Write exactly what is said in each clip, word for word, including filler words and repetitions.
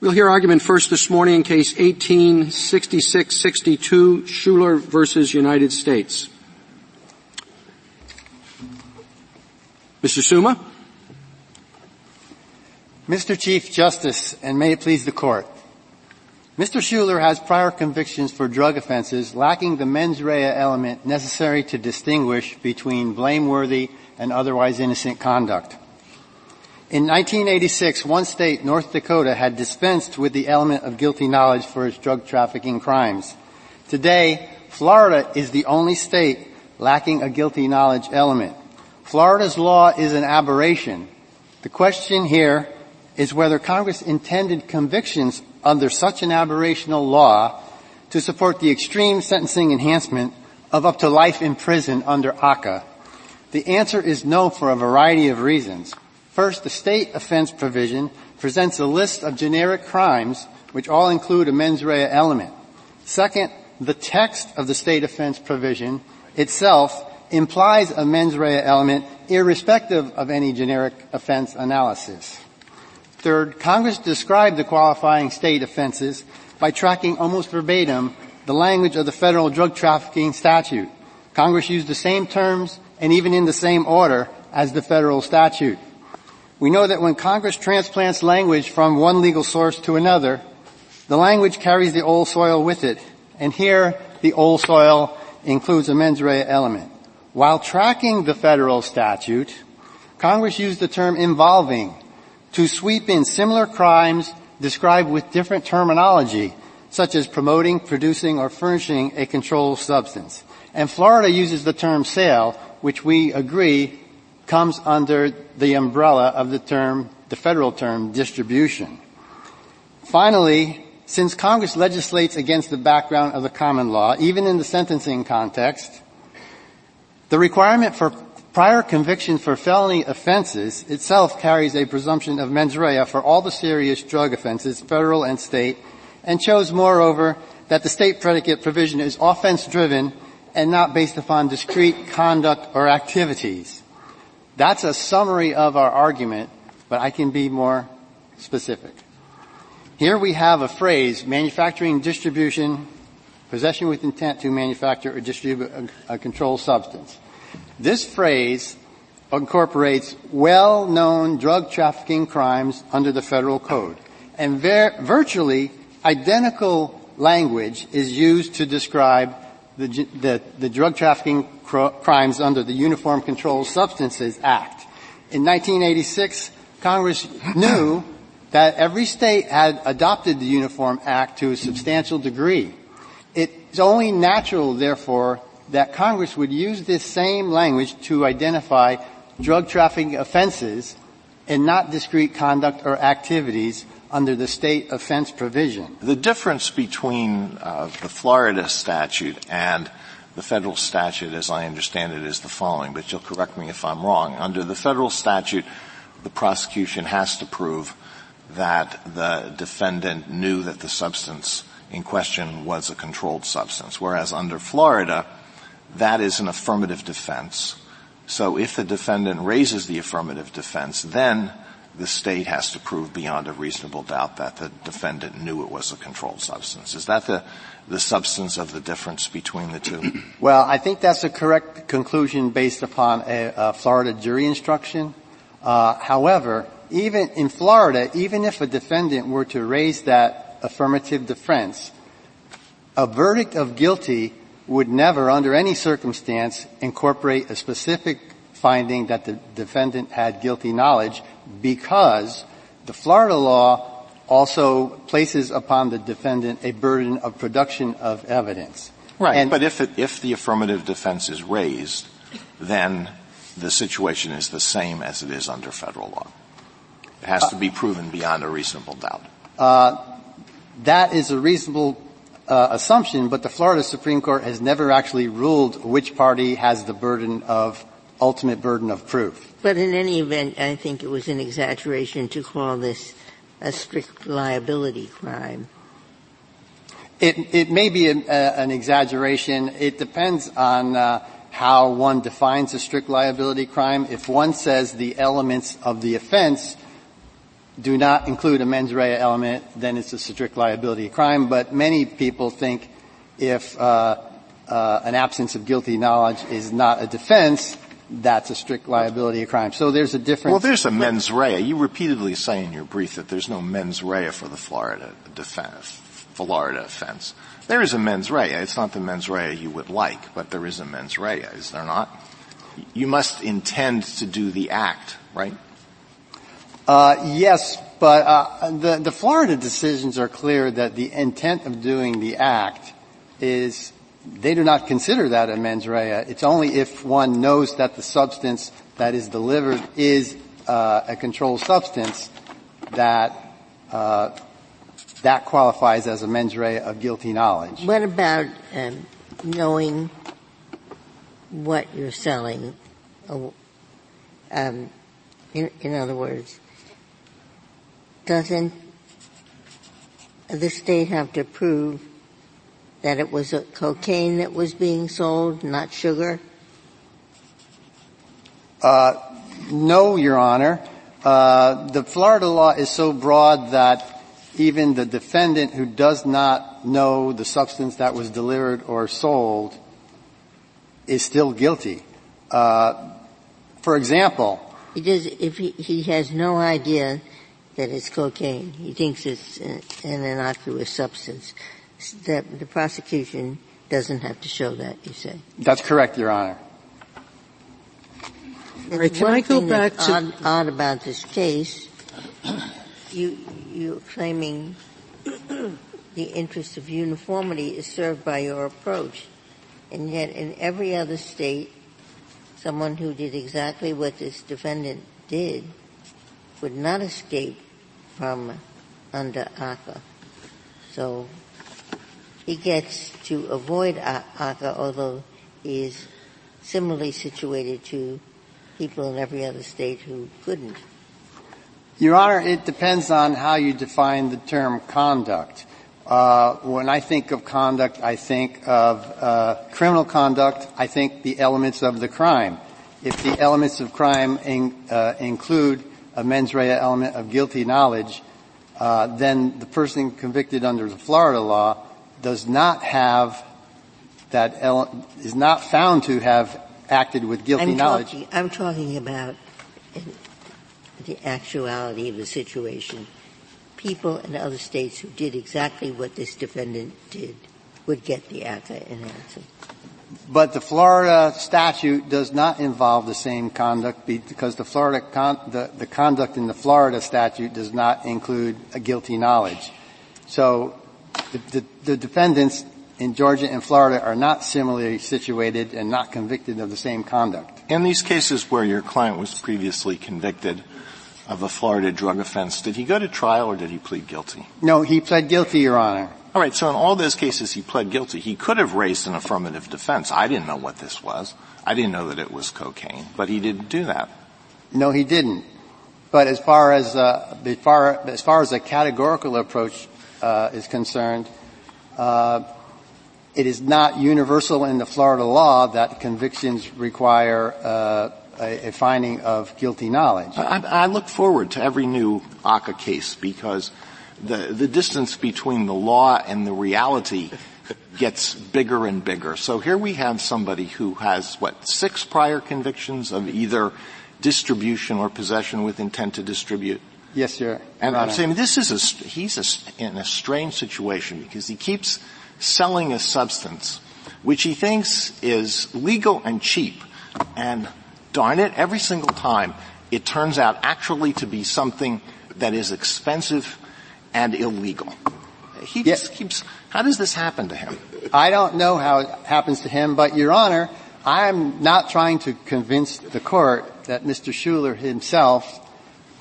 We'll hear argument first this morning in Case eighteen sixty-six sixty-two, Shular versus United States. Mister Summa. Mister Chief Justice, and may it please the Court, Mister Shular has prior convictions for drug offenses lacking the mens rea element necessary to distinguish between blameworthy and otherwise innocent conduct. In nineteen eighty-six, one state, North Dakota, had dispensed with the element of guilty knowledge for its drug trafficking crimes. Today, Florida is the only state lacking a guilty knowledge element. Florida's law is an aberration. The question here is whether Congress intended convictions under such an aberrational law to support the extreme sentencing enhancement of up to life in prison under ACCA. The answer is no for a variety of reasons. First, the state offense provision presents a list of generic crimes which all include a mens rea element. Second, the text of the state offense provision itself implies a mens rea element irrespective of any generic offense analysis. Third, Congress described the qualifying state offenses by tracking almost verbatim the language of the federal drug trafficking statute. Congress used the same terms and even in the same order as the federal statute. We know that when Congress transplants language from one legal source to another, the language carries the old soil with it, and here the old soil includes a mens rea element. While tracking the federal statute, Congress used the term involving to sweep in similar crimes described with different terminology, such as promoting, producing, or furnishing a controlled substance. And Florida uses the term sale, which we agree comes under the umbrella of the term, the federal term, distribution. Finally, since Congress legislates against the background of the common law, even in the sentencing context, the requirement for prior conviction for felony offenses itself carries a presumption of mens rea for all the serious drug offenses, federal and state, and shows, moreover, that the state predicate provision is offense-driven and not based upon discrete conduct or activities. That's a summary of our argument, but I can be more specific. Here we have a phrase, manufacturing, distribution, possession with intent to manufacture or distribute a, a controlled substance. This phrase incorporates well-known drug trafficking crimes under the federal code, and ver- virtually identical language is used to describe the, the, the drug trafficking cr- crimes under the Uniform Controlled Substances Act. In nineteen eighty-six, Congress knew that every state had adopted the Uniform Act to a substantial degree. It's only natural, therefore, that Congress would use this same language to identify drug trafficking offenses and not discrete conduct or activities under the state offense provision. The difference between uh, the Florida statute and the federal statute, as I understand it, is the following, but you'll correct me if I'm wrong. Under the federal statute, the prosecution has to prove that the defendant knew that the substance in question was a controlled substance, whereas under Florida, that is an affirmative defense. So if the defendant raises the affirmative defense, then the state has to prove beyond a reasonable doubt that the defendant knew it was a controlled substance. Is that the, the substance of the difference between the two? Well, I think that's a correct conclusion based upon a, a Florida jury instruction. Uh, however, even in Florida, even if a defendant were to raise that affirmative defense, a verdict of guilty would never, under any circumstance, incorporate a specific finding that the defendant had guilty knowledge, because the Florida law also places upon the defendant a burden of production of evidence. Right, and but if it, if the affirmative defense is raised, then the situation is the same as it is under federal law. It has uh, to be proven beyond a reasonable doubt. Uh, that is a reasonable Uh, assumption, but the Florida Supreme Court has never actually ruled which party has the burden of, ultimate burden of proof. But in any event, I think it was an exaggeration to call this a strict liability crime. It, it may be a, a, an exaggeration. It depends on uh, how one defines a strict liability crime. If one says the elements of the offense do not include a mens rea element, then it's a strict liability crime. But many people think if uh, uh, an absence of guilty knowledge is not a defense, that's a strict liability crime. So there's a difference. Well, there's a mens rea. You repeatedly say in your brief that there's no mens rea for the Florida defense, Florida offense. There is a mens rea. It's not the mens rea you would like, but there is a mens rea, is there not? You must intend to do the act, right? Uh, yes, but uh, the, the Florida decisions are clear that the intent of doing the act is they do not consider that a mens rea. It's only if one knows that the substance that is delivered is uh, a controlled substance that uh, that qualifies as a mens rea of guilty knowledge. What about um, knowing what you're selling? Um, in, in other words, doesn't the state have to prove that it was cocaine that was being sold, not sugar? Uh, no, Your Honor. Uh, the Florida law is so broad that even the defendant who does not know the substance that was delivered or sold is still guilty. Uh, for example, he does, if he, he has no idea that it's cocaine, he thinks it's an, an innocuous substance, that the prosecution doesn't have to show that, you say? That's correct, Your Honor. Right, can I go back to odd, odd about this case, you, you're claiming the interest of uniformity is served by your approach, and yet in every other state, someone who did exactly what this defendant did would not escape from under ACCA. So he gets to avoid ACCA, although he is similarly situated to people in every other state who couldn't. Your Honor, it depends on how you define the term conduct. Uh, when I think of conduct, I think of uh, criminal conduct. I think the elements of the crime. If the elements of crime in, uh, include a mens rea element of guilty knowledge, uh, then the person convicted under the Florida law does not have that ele- is not found to have acted with guilty I'm knowledge. Talking, I'm talking about the actuality of the situation. People in other states who did exactly what this defendant did would get the ACCA enhancement. But the Florida statute does not involve the same conduct because the Florida con- the, the conduct in the Florida statute does not include a guilty knowledge. So the, the, the defendants in Georgia and Florida are not similarly situated and not convicted of the same conduct. In these cases where your client was previously convicted of a Florida drug offense, did he go to trial or did he plead guilty? No, he pled guilty, Your Honor. All right, so in all those cases he pled guilty. He could have raised an affirmative defense. I didn't know what this was. I didn't know that it was cocaine, but he didn't do that. No, he didn't. But as far as uh, as far as far as a categorical approach uh, is concerned, uh, it is not universal in the Florida law that convictions require uh a finding of guilty knowledge. I, I look forward to every new ACCA case because the, the distance between the law and the reality gets bigger and bigger. So here we have somebody who has, what, six prior convictions of either distribution or possession with intent to distribute? Yes, sir. And Rana. I'm saying this is a, he's a, in a strange situation because he keeps selling a substance which he thinks is legal and cheap, and darn it, every single time it turns out actually to be something that is expensive and illegal. He yes. just keeps – how does this happen to him? I don't know how it happens to him, but, Your Honor, I'm not trying to convince the Court that Mister Shular himself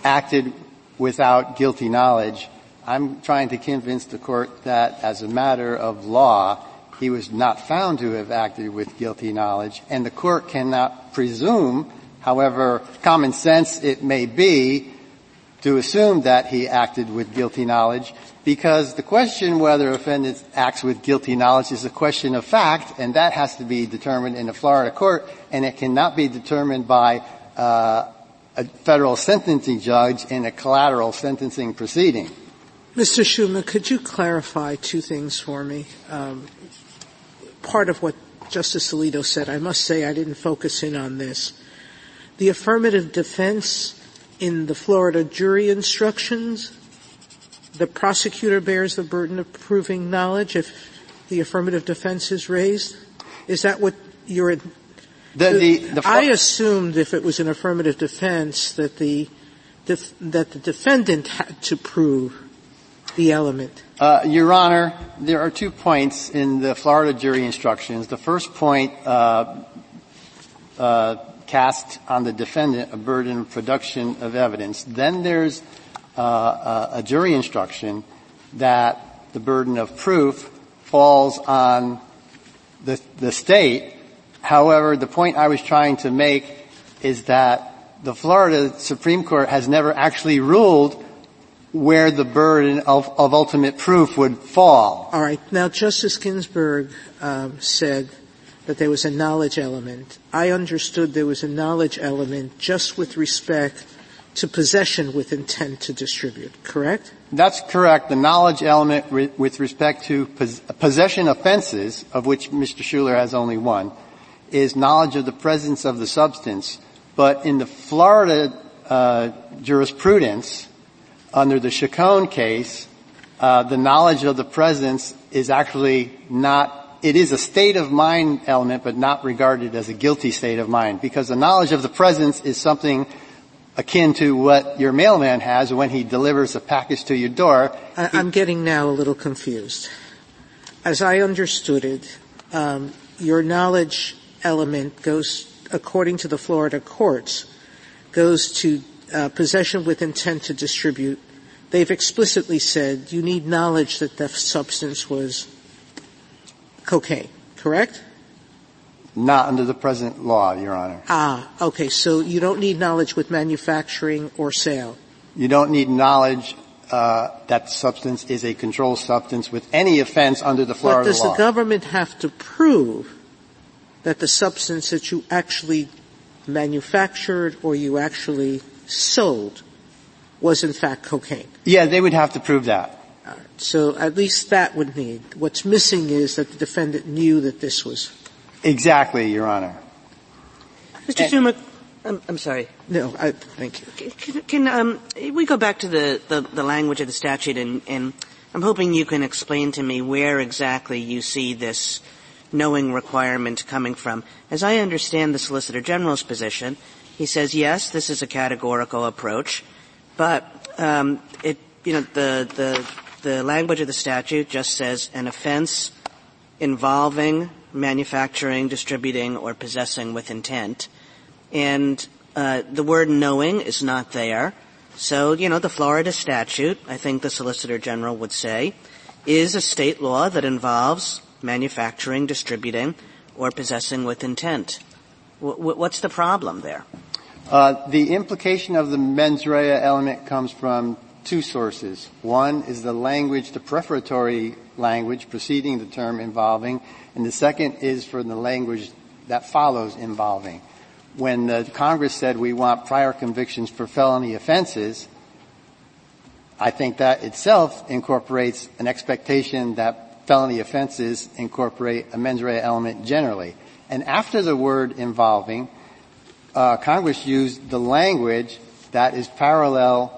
acted without guilty knowledge. I'm trying to convince the Court that, as a matter of law, he was not found to have acted with guilty knowledge, and the Court cannot presume, however common sense it may be, to assume that he acted with guilty knowledge, because the question whether an offendant acts with guilty knowledge is a question of fact, and that has to be determined in a Florida court, and it cannot be determined by uh, a federal sentencing judge in a collateral sentencing proceeding. Mister Schumer, could you clarify two things for me? Um, part of what Justice Alito said, I must say I didn't focus in on this. The affirmative defense in the Florida jury instructions, the prosecutor bears the burden of proving knowledge if the affirmative defense is raised? Is that what you're the, the, the I assumed if it was an affirmative defense that the that the defendant had to prove the element. Uh, Your Honor, there are two points in the Florida jury instructions. The first point uh, uh, casts on the defendant a burden of production of evidence. Then there's uh, a jury instruction that the burden of proof falls on the, the state. However, the point I was trying to make is that the Florida Supreme Court has never actually ruled where the burden of, of ultimate proof would fall. All right. Now, Justice Ginsburg um, said that there was a knowledge element. I understood there was a knowledge element just with respect to possession with intent to distribute, correct? That's correct. The knowledge element re- with respect to pos- possession offenses, of which Mister Shular has only one, is knowledge of the presence of the substance. But in the Florida uh, jurisprudence, under the Chacon case, uh, the knowledge of the presence is actually not, it is a state of mind element, but not regarded as a guilty state of mind, because the knowledge of the presence is something akin to what your mailman has when he delivers a package to your door. I, I'm getting now a little confused. As I understood it, um, your knowledge element goes, according to the Florida courts, goes to uh, possession with intent to distribute. They've explicitly said you need knowledge that the substance was cocaine, correct? Not under the present law, Your Honor. Ah, okay. So you don't need knowledge with manufacturing or sale. You don't need knowledge uh that substance is a controlled substance with any offense under the Florida law. But does law. The government have to prove that the substance that you actually manufactured or you actually sold was in fact cocaine? Yeah, they would have to prove that. All right. So at least that would need. What's missing is that the defendant knew that this was. Exactly, Your Honor. Mister Schumer, I'm, I'm sorry. No, I, thank you. Can, can um, we go back to the, the, the language of the statute, and, and I'm hoping you can explain to me where exactly you see this knowing requirement coming from. As I understand the Solicitor General's position, he says, yes, this is a categorical approach, but um, it, you know, the, the the language of the statute just says an offense involving manufacturing, distributing, or possessing with intent. And uh the word knowing is not there. So, you know, the Florida statute, I think the Solicitor General would say, is a state law that involves manufacturing, distributing, or possessing with intent. W- what's the problem there? Uh the implication of the mens rea element comes from two sources. One is the language, the prefatory language preceding the term involving, and the second is from the language that follows involving. When the Congress said we want prior convictions for felony offenses, I think that itself incorporates an expectation that felony offenses incorporate a mens rea element generally. And after the word involving, uh, Congress used the language that is parallel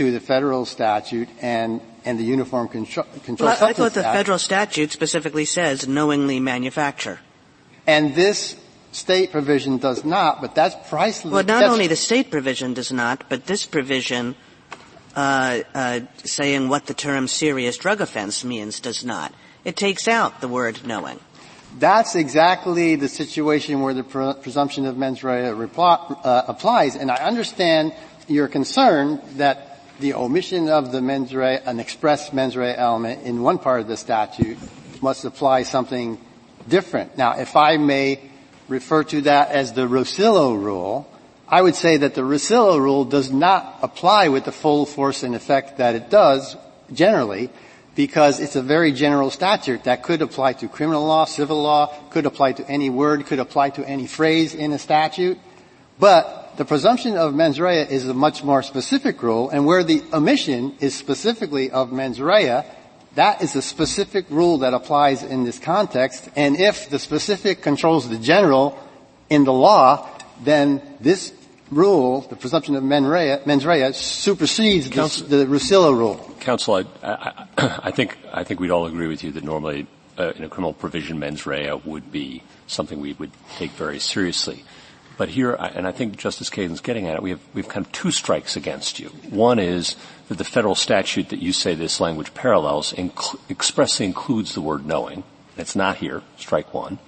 to the federal statute and and the Uniform Control Substances Act. Well, I thought the federal statute specifically says knowingly manufacture. And this state provision does not, but that's priceless. Well, not only the state provision does not, but this provision uh uh saying what the term serious drug offense means does not. It takes out the word knowing. That's exactly the situation where the pre- presumption of mens rea repli- uh, applies, and I understand your concern that the omission of the mens rea, an express mens rea element in one part of the statute must apply something different. Now, if I may refer to that as the Rosillo rule, I would say that the Rosillo rule does not apply with the full force and effect that it does generally, because it's a very general statute that could apply to criminal law, civil law, could apply to any word, could apply to any phrase in a statute. But the presumption of mens rea is a much more specific rule, and where the omission is specifically of mens rea, that is a specific rule that applies in this context, and if the specific controls the general in the law, then this rule, the presumption of mens rea, mens rea supersedes Counsel, the, the Rosillo rule. Counsel, I, I, I, think, I think we'd all agree with you that normally uh, in a criminal provision mens rea would be something we would take very seriously. But here, and I think Justice Kagan's getting at it, we have, we've kind of two strikes against you. One is that the federal statute that you say this language parallels inc- expressly includes the word knowing. That's not here, strike one.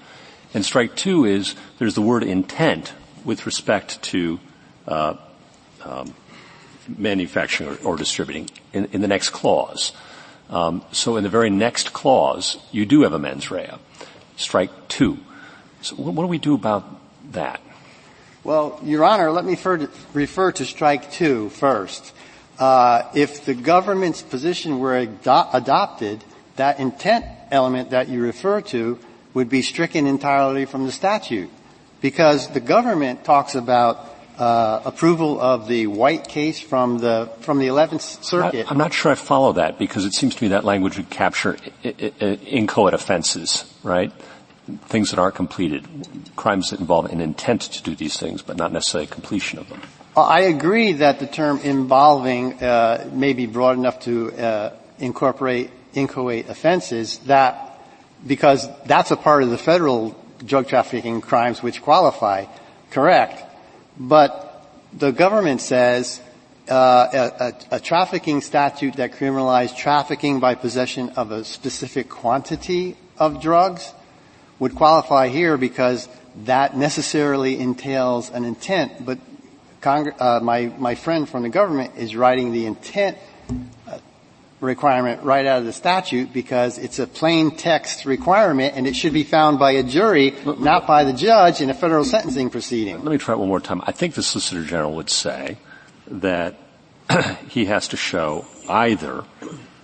And strike two is there's the word intent with respect to uh, um, manufacturing or, or distributing in, in the next clause. Um, so in the very next clause, you do have a mens rea, strike two. So what, what do we do about that? Well, Your Honor, let me fer- refer to strike two first. Uh, if the government's position were ado- adopted, that intent element that you refer to would be stricken entirely from the statute, because the government talks about uh approval of the White case from the from the Eleventh Circuit. I, I'm not sure I follow that, because it seems to me that language would capture I- I- I- inchoate offenses, right? Things that aren't completed, crimes that involve an intent to do these things, but not necessarily completion of them. I agree that the term involving uh, may be broad enough to uh, incorporate inchoate offenses, that because that's a part of the federal drug trafficking crimes which qualify, correct. But the government says uh, a, a, a trafficking statute that criminalized trafficking by possession of a specific quantity of drugs would qualify here because that necessarily entails an intent. But Cong- uh, my my friend from the government is writing the intent requirement right out of the statute because it's a plain text requirement, and it should be found by a jury, not by the judge in a federal sentencing proceeding. Let me try it one more time. I think the Solicitor General would say that he has to show either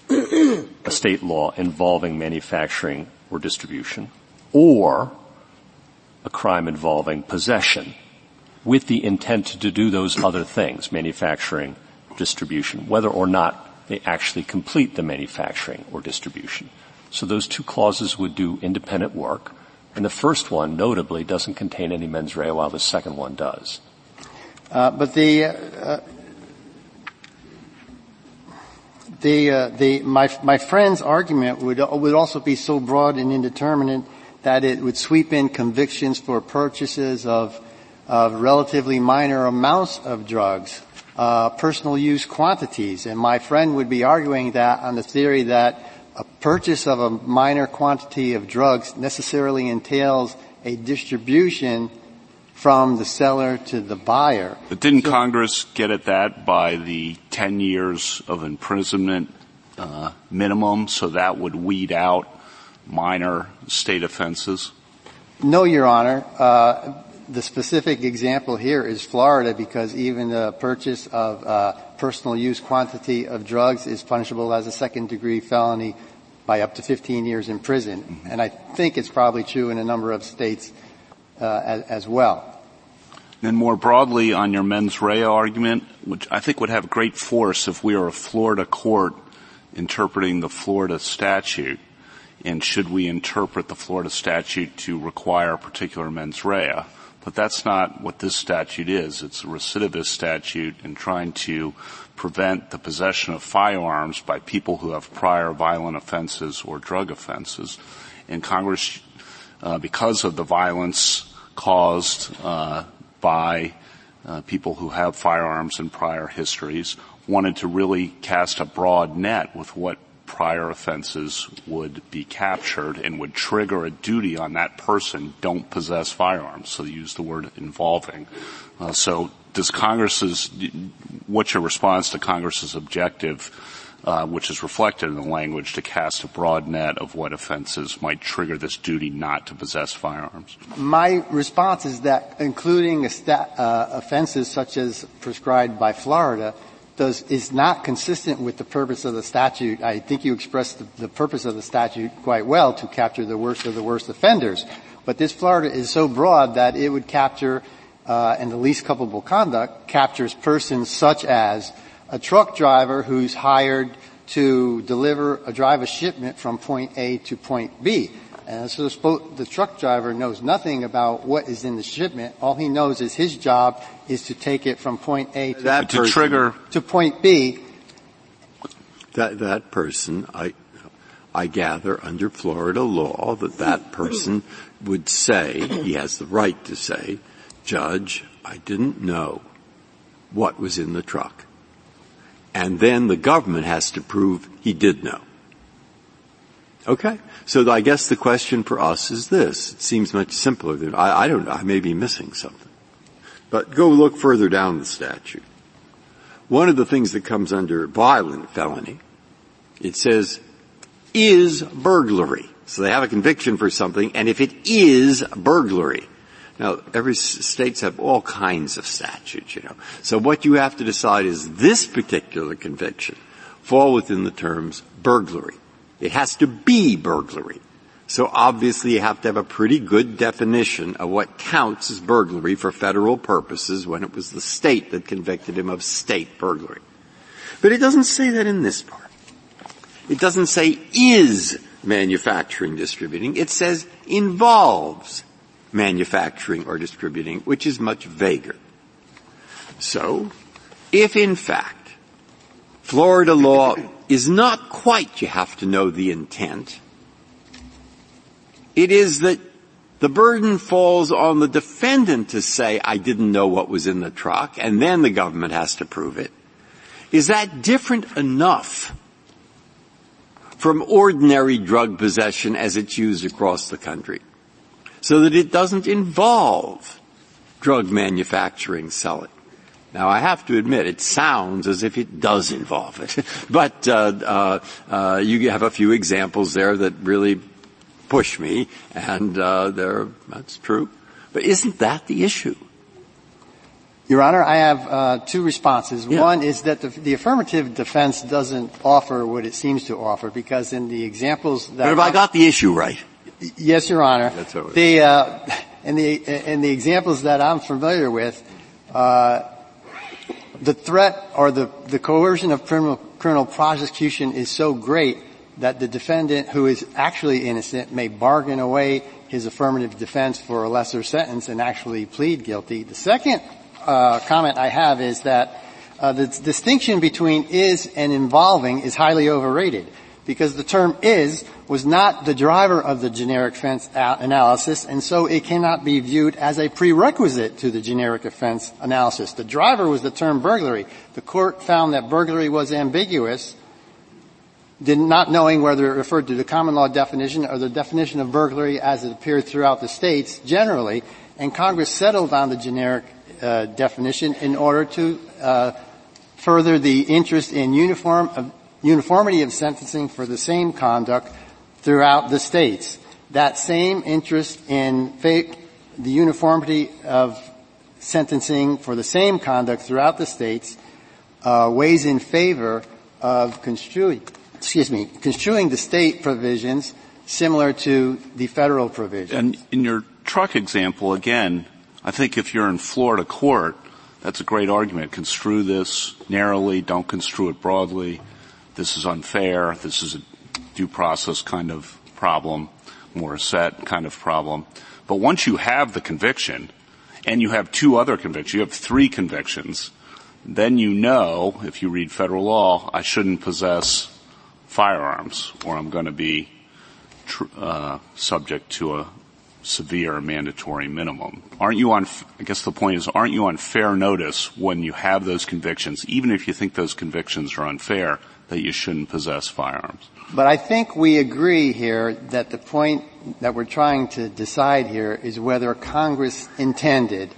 a state law involving manufacturing or distribution, or a crime involving possession with the intent to do those other things, manufacturing, distribution, whether or not they actually complete the manufacturing or distribution. So those two clauses would do independent work, and the first one, notably, doesn't contain any mens rea while the second one does. Uh, but the... Uh, the, uh, the my, my friend's argument would would also be so broad and indeterminate that it would sweep in convictions for purchases of, of relatively minor amounts of drugs, uh, personal use quantities. And my friend would be arguing that on the theory that a purchase of a minor quantity of drugs necessarily entails a distribution from the seller to the buyer. But didn't so, Congress get at that by the ten years of imprisonment uh, minimum, so that would weed out minor state offenses? No, Your Honor. Uh, the specific example here is Florida, because even the purchase of uh, personal use quantity of drugs is punishable as a second-degree felony by up to fifteen years in prison. Mm-hmm. And I think it's probably true in a number of states uh, as, as well. Then more broadly on your mens rea argument, which I think would have great force if we were a Florida court interpreting the Florida statute, and should we interpret the Florida statute to require a particular mens rea? But that's not what this statute is. It's a recidivist statute in trying to prevent the possession of firearms by people who have prior violent offenses or drug offenses. And Congress, uh, because of the violence caused uh, by uh, people who have firearms and prior histories, wanted to really cast a broad net with what prior offenses would be captured and would trigger a duty on that person, don't possess firearms. So they use the word involving. Uh, so does Congress's, what's your response to Congress's objective, uh, which is reflected in the language, to cast a broad net of what offenses might trigger this duty not to possess firearms? My response is that including a stat, uh, offenses such as prescribed by Florida Does, is not consistent with the purpose of the statute. I think you expressed the, the purpose of the statute quite well, to capture the worst of the worst offenders. But this Florida is so broad that it would capture uh, and the least culpable conduct captures persons such as a truck driver who's hired to deliver a drive a shipment from point A to point B. And so the truck driver knows nothing about what is in the shipment. All he knows is his job is to take it from point A to, that person, to trigger to point B. That that person, I I gather under Florida law that that person would say, he has the right to say, Judge, I didn't know what was in the truck. And then the government has to prove he did know. Okay. So I guess the question for us is this. It seems much simpler than, I, I don't know, I may be missing something. But go look further down the statute. One of the things that comes under violent felony, it says, is burglary. So they have a conviction for something, and if it is burglary. Now, every states have all kinds of statutes, you know. So what you have to decide is this particular conviction fall within the terms burglary. It has to be burglary. So obviously you have to have a pretty good definition of what counts as burglary for federal purposes when it was the state that convicted him of state burglary. But it doesn't say that in this part. It doesn't say is manufacturing, distributing. It says involves manufacturing or distributing, which is much vaguer. So if in fact Florida law is not quite, you have to know the intent. It is that the burden falls on the defendant to say, I didn't know what was in the truck, and then the government has to prove it. Is that different enough from ordinary drug possession as it's used across the country, so that it doesn't involve drug manufacturing, selling? Now, I have to admit, it sounds as if it does involve it. But uh, uh, uh, you have a few examples there that really push me, and uh, they're, that's true. But isn't that the issue? Your Honor, I have uh, two responses. Yeah. One is that the, the affirmative defense doesn't offer what it seems to offer, because in the examples that— But have I, I got the issue right? Y- yes, Your Honor. That's all right. The, uh, in, the, in the examples that I'm familiar with, uh, the threat or the, the coercion of criminal, criminal prosecution is so great that the defendant, who is actually innocent, may bargain away his affirmative defense for a lesser sentence and actually plead guilty. The second uh, comment I have is that uh, the distinction between is and involving is highly overrated, because the term is was not the driver of the generic offense analysis, and so it cannot be viewed as a prerequisite to the generic offense analysis. The driver was the term burglary. The court found that burglary was ambiguous, did not knowing whether it referred to the common law definition or the definition of burglary as it appeared throughout the states generally, and Congress settled on the generic uh, definition in order to uh, further the interest in uniform of uniformity of sentencing for the same conduct throughout the states. That same interest in the uniformity of sentencing for the same conduct throughout the states uh, weighs in favor of construing, excuse me, construing the state provisions similar to the federal provisions. And in your truck example, again, I think if you're in Florida court, that's a great argument. Construe this narrowly, don't construe it broadly. This is unfair, this is a due process kind of problem, Morissette kind of problem. But once you have the conviction, and you have two other convictions, you have three convictions, then you know, if you read federal law, I shouldn't possess firearms, or I'm going to be tr- uh, subject to a severe mandatory minimum. Aren't you on, I guess the point is, aren't you on fair notice when you have those convictions, even if you think those convictions are unfair, that you shouldn't possess firearms? But I think we agree here that the point that we're trying to decide here is whether Congress intended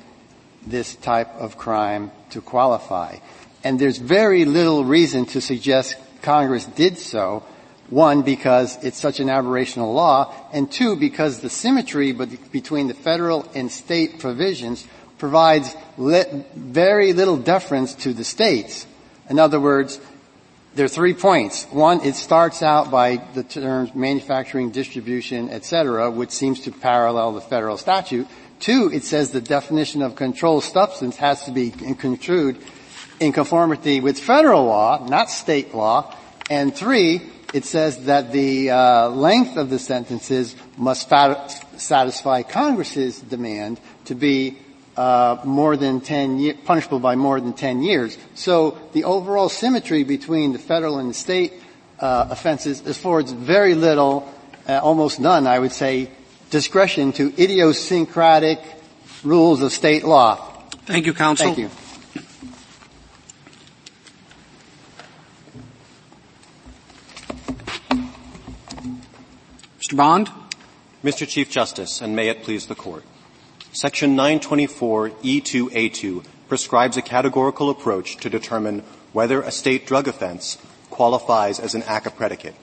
this type of crime to qualify. And there's very little reason to suggest Congress did so, one, because it's such an aberrational law, and two, because the symmetry between the federal and state provisions provides li- very little deference to the states. In other words, there are three points. One, it starts out by the terms manufacturing, distribution, et cetera, which seems to parallel the federal statute. Two, it says the definition of controlled substance has to be construed in conformity with federal law, not state law. And three, it says that the uh, length of the sentences must fat- satisfy Congress's demand to be uh more than ten years, punishable by more than ten years. So the overall symmetry between the federal and the state uh offenses affords very little, uh, almost none, I would say, discretion to idiosyncratic rules of state law. Thank you, counsel. Thank you. Mister Bond. Mister Chief Justice, and may it please the Court. Section nine twenty-four E two A two prescribes a categorical approach to determine whether a state drug offense qualifies as an A C C A predicate.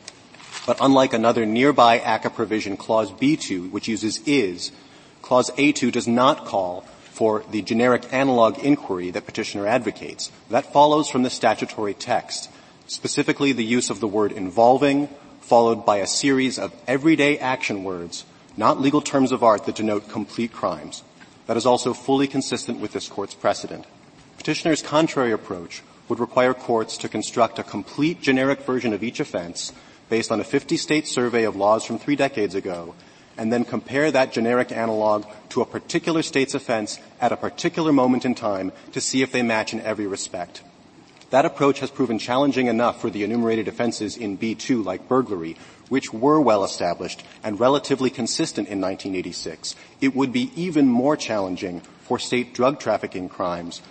But unlike another nearby A C C A provision, Clause B two, which uses is, Clause A two does not call for the generic analog inquiry that petitioner advocates. That follows from the statutory text, specifically the use of the word involving, followed by a series of everyday action words, not legal terms of art that denote complete crimes. That is also fully consistent with this Court's precedent. Petitioner's contrary approach would require courts to construct a complete generic version of each offense based on a fifty-state survey of laws from three decades ago, and then compare that generic analog to a particular state's offense at a particular moment in time to see if they match in every respect. That approach has proven challenging enough for the enumerated offenses in B two, like burglary, which were well established and relatively consistent in nineteen eighty-six. It would be even more challenging for state drug trafficking crimes,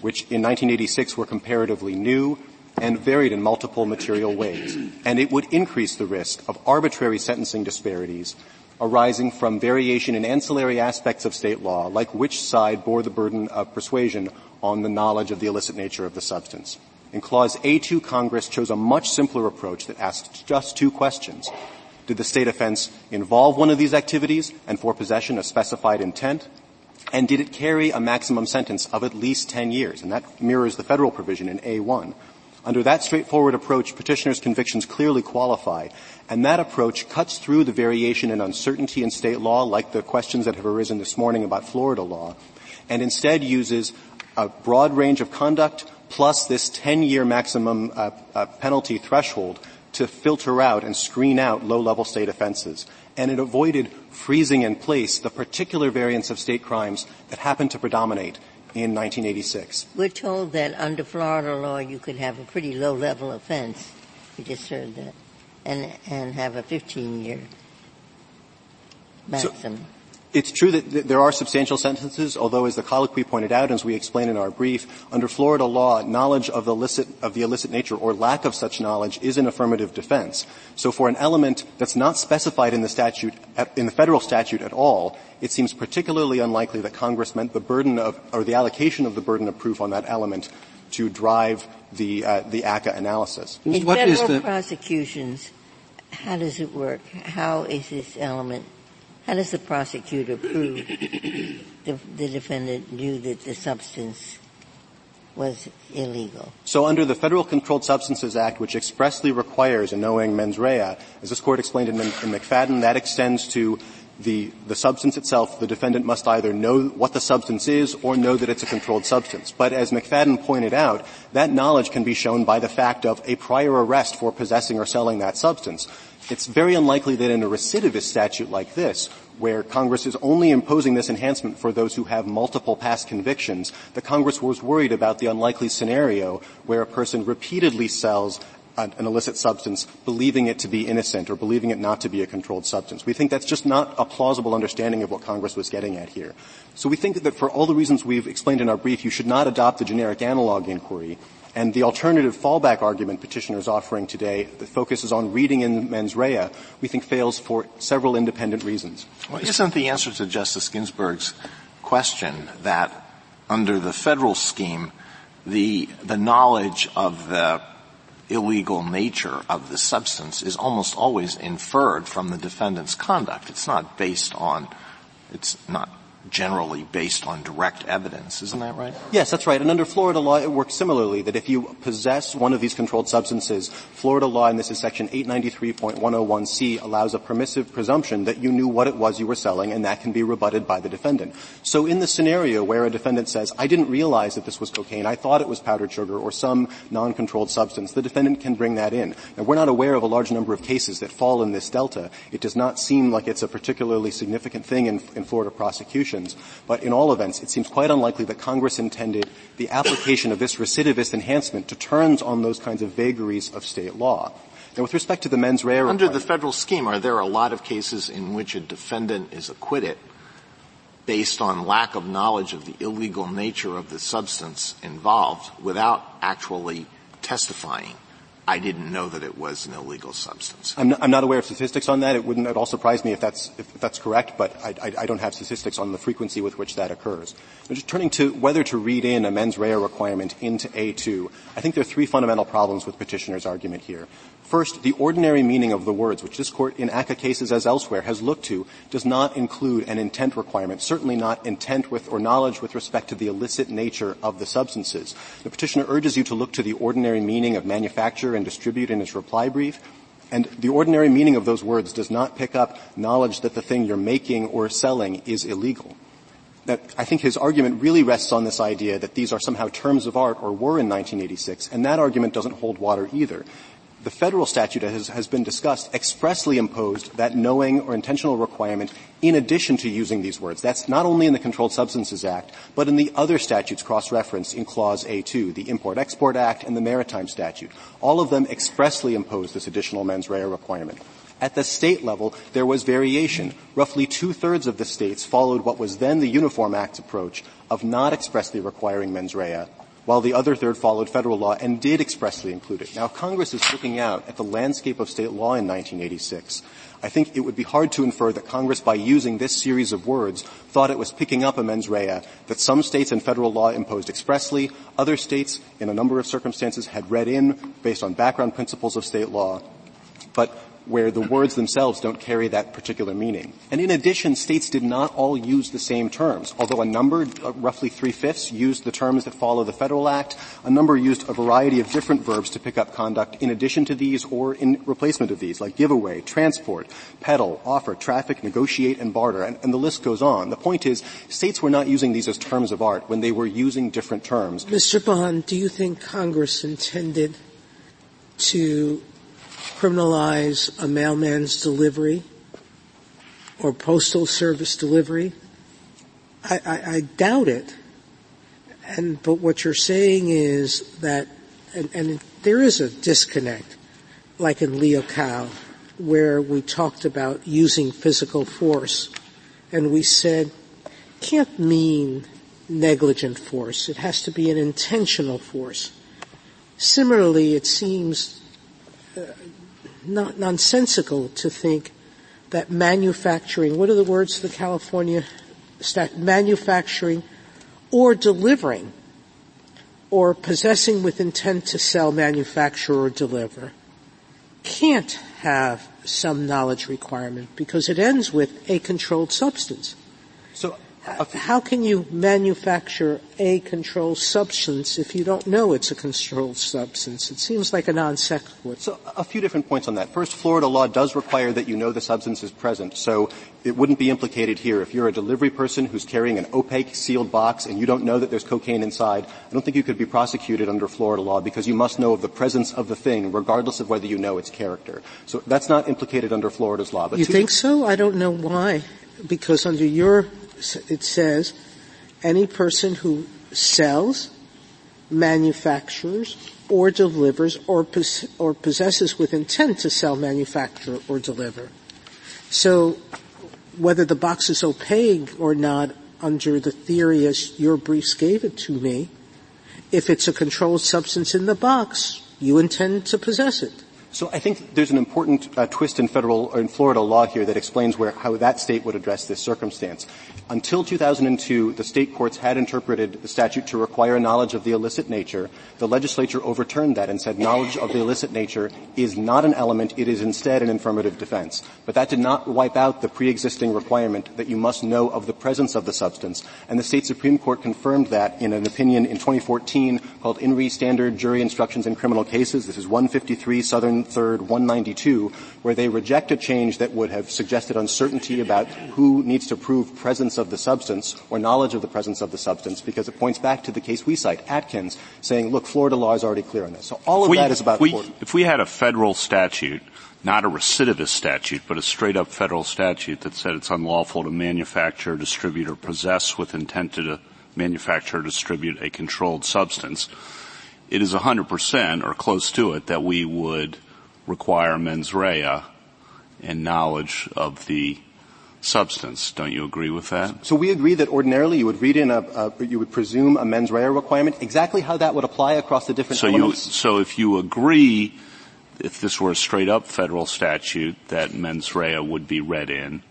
which in nineteen eighty-six were comparatively new and varied in multiple material ways. And it would increase the risk of arbitrary sentencing disparities arising from variation in ancillary aspects of state law, like which side bore the burden of persuasion on the knowledge of the illicit nature of the substance. In Clause A two, Congress chose a much simpler approach that asked just two questions. Did the state offense involve one of these activities and for possession of specified intent? And did it carry a maximum sentence of at least ten years? And that mirrors the federal provision in A one. Under that straightforward approach, petitioners' convictions clearly qualify, and that approach cuts through the variation and uncertainty in state law, like the questions that have arisen this morning about Florida law, and instead uses a broad range of conduct plus this ten-year maximum uh, uh, penalty threshold to filter out and screen out low-level state offenses. And it avoided freezing in place the particular variants of state crimes that happened to predominate in nineteen eighty-six. We're told that under Florida law you could have a pretty low-level offense, we just heard that, and and have a fifteen-year maximum. So, it's true that th- there are substantial sentences, although, as the colloquy pointed out, as we explain in our brief, under Florida law, knowledge of the illicit, of the illicit nature or lack of such knowledge is an affirmative defense. So for an element that's not specified in the statute, at, in the federal statute at all, it seems particularly unlikely that Congress meant the burden of, or the allocation of the burden of proof on that element to drive the, uh, the A C C A analysis. In what federal is the prosecutions, how does it work? How is this element How does the prosecutor prove the, the defendant knew that the substance was illegal? So under the Federal Controlled Substances Act, which expressly requires a knowing mens rea, as this Court explained in, in McFadden, that extends to the, the substance itself. The defendant must either know what the substance is or know that it's a controlled substance. But as McFadden pointed out, that knowledge can be shown by the fact of a prior arrest for possessing or selling that substance. It's very unlikely that in a recidivist statute like this, where Congress is only imposing this enhancement for those who have multiple past convictions, that Congress was worried about the unlikely scenario where a person repeatedly sells an illicit substance, believing it to be innocent or believing it not to be a controlled substance. We think that's just not a plausible understanding of what Congress was getting at here. So we think that for all the reasons we've explained in our brief, you should not adopt the generic analog inquiry. And the alternative fallback argument petitioner is offering today that focuses on reading in mens rea, we think fails for several independent reasons. Well, isn't the answer to Justice Ginsburg's question that under the federal scheme, the the knowledge of the illegal nature of the substance is almost always inferred from the defendant's conduct? It's not based on, it's not generally based on direct evidence. Isn't that right? Yes, that's right. And under Florida law, it works similarly, that if you possess one of these controlled substances, Florida law, and this is Section eight ninety-three point one oh one C, allows a permissive presumption that you knew what it was you were selling, and that can be rebutted by the defendant. So in the scenario where a defendant says, I didn't realize that this was cocaine, I thought it was powdered sugar or some non-controlled substance, the defendant can bring that in. Now, we're not aware of a large number of cases that fall in this delta. It does not seem like it's a particularly significant thing in, in Florida prosecutions, but in all events, it seems quite unlikely that Congress intended the application of this recidivist enhancement to turns on those kinds of vagaries of state law. Now, with respect to the mens rea requirement, under the federal scheme, are there a lot of cases in which a defendant is acquitted based on lack of knowledge of the illegal nature of the substance involved without actually testifying? I didn't know that it was an illegal substance. I'm not, I'm not aware of statistics on that. It wouldn't at all surprise me if that's, if that's correct, but I, I, I don't have statistics on the frequency with which that occurs. Now, just turning to whether to read in a mens rea requirement into A two, I think there are three fundamental problems with petitioner's argument here. First, the ordinary meaning of the words, which this Court in A C C A cases as elsewhere has looked to, does not include an intent requirement, certainly not intent with or knowledge with respect to the illicit nature of the substances. The petitioner urges you to look to the ordinary meaning of manufacture and distribute in his reply brief, and the ordinary meaning of those words does not pick up knowledge that the thing you're making or selling is illegal. That I think his argument really rests on this idea that these are somehow terms of art or were in nineteen eighty-six, and that argument doesn't hold water either. The federal statute, as has been discussed, expressly imposed that knowing or intentional requirement in addition to using these words. That's not only in the Controlled Substances Act, but in the other statutes cross-referenced in Clause A two, the Import-Export Act and the Maritime Statute. All of them expressly impose this additional mens rea requirement. At the state level, there was variation. Roughly two-thirds of the states followed what was then the Uniform Act's approach of not expressly requiring mens rea, while the other third followed federal law and did expressly include it. Now, if Congress is looking out at the landscape of state law in nineteen eighty-six, I think it would be hard to infer that Congress, by using this series of words, thought it was picking up a mens rea that some states in federal law imposed expressly, other states, in a number of circumstances, had read in based on background principles of state law, but where the words themselves don't carry that particular meaning. And in addition, states did not all use the same terms. Although a number, uh, roughly three-fifths, used the terms that follow the Federal Act, a number used a variety of different verbs to pick up conduct in addition to these or in replacement of these, like giveaway, transport, peddle, offer, traffic, negotiate, and barter, and, and the list goes on. The point is, states were not using these as terms of art when they were using different terms. Mister Bond, do you think Congress intended to criminalize a mailman's delivery or postal service delivery? I, I, I doubt it. And but what you're saying is that, and, and there is a disconnect, like in Leocal, where we talked about using physical force, and we said, can't mean negligent force. It has to be an intentional force. Similarly, it seems Uh, Not nonsensical to think that manufacturing, what are the words of the California stat, manufacturing or delivering or possessing with intent to sell, manufacture, or deliver can't have some knowledge requirement because it ends with a controlled substance. So uh, how can you manufacture a controlled substance if you don't know it's a controlled substance? It seems like a non sequitur. So a few different points on that. First, Florida law does require that you know the substance is present, so it wouldn't be implicated here. If you're a delivery person who's carrying an opaque sealed box and you don't know that there's cocaine inside, I don't think you could be prosecuted under Florida law because you must know of the presence of the thing regardless of whether you know its character. So that's not implicated under Florida's law. But you think so? I don't know why. Because under your, it says, any person who sells, manufactures, or delivers, or, pos- or possesses with intent to sell, manufacture, or deliver. So whether the box is opaque or not, under the theory as your briefs gave it to me, if it's a controlled substance in the box, you intend to possess it. So I think there's an important uh, twist in federal or in Florida law here that explains where how that state would address this circumstance. Until two thousand two, the state courts had interpreted the statute to require knowledge of the illicit nature. The legislature overturned that and said knowledge of the illicit nature is not an element. It is instead an affirmative defense. But that did not wipe out the pre-existing requirement that you must know of the presence of the substance. And the state Supreme Court confirmed that in an opinion in twenty fourteen called In re Standard Jury Instructions in Criminal Cases. This is one fifty-three Southern Third, one ninety-two, where they reject a change that would have suggested uncertainty about who needs to prove presence of the substance or knowledge of the presence of the substance, because it points back to the case we cite, Atkins, saying, look, Florida law is already clear on this. So all of we, that is about we, Florida. If we had a federal statute, not a recidivist statute, but a straight-up federal statute that said it's unlawful to manufacture, distribute, or possess with intent to manufacture or distribute a controlled substance, it is one hundred percent or close to it that we would require mens rea and knowledge of the substance. Don't you agree with that? So we agree that ordinarily you would read in a, a you would presume a mens rea requirement. Exactly how that would apply across the different so elements. You, so if you agree, if this were a straight-up federal statute, that mens rea would be read in,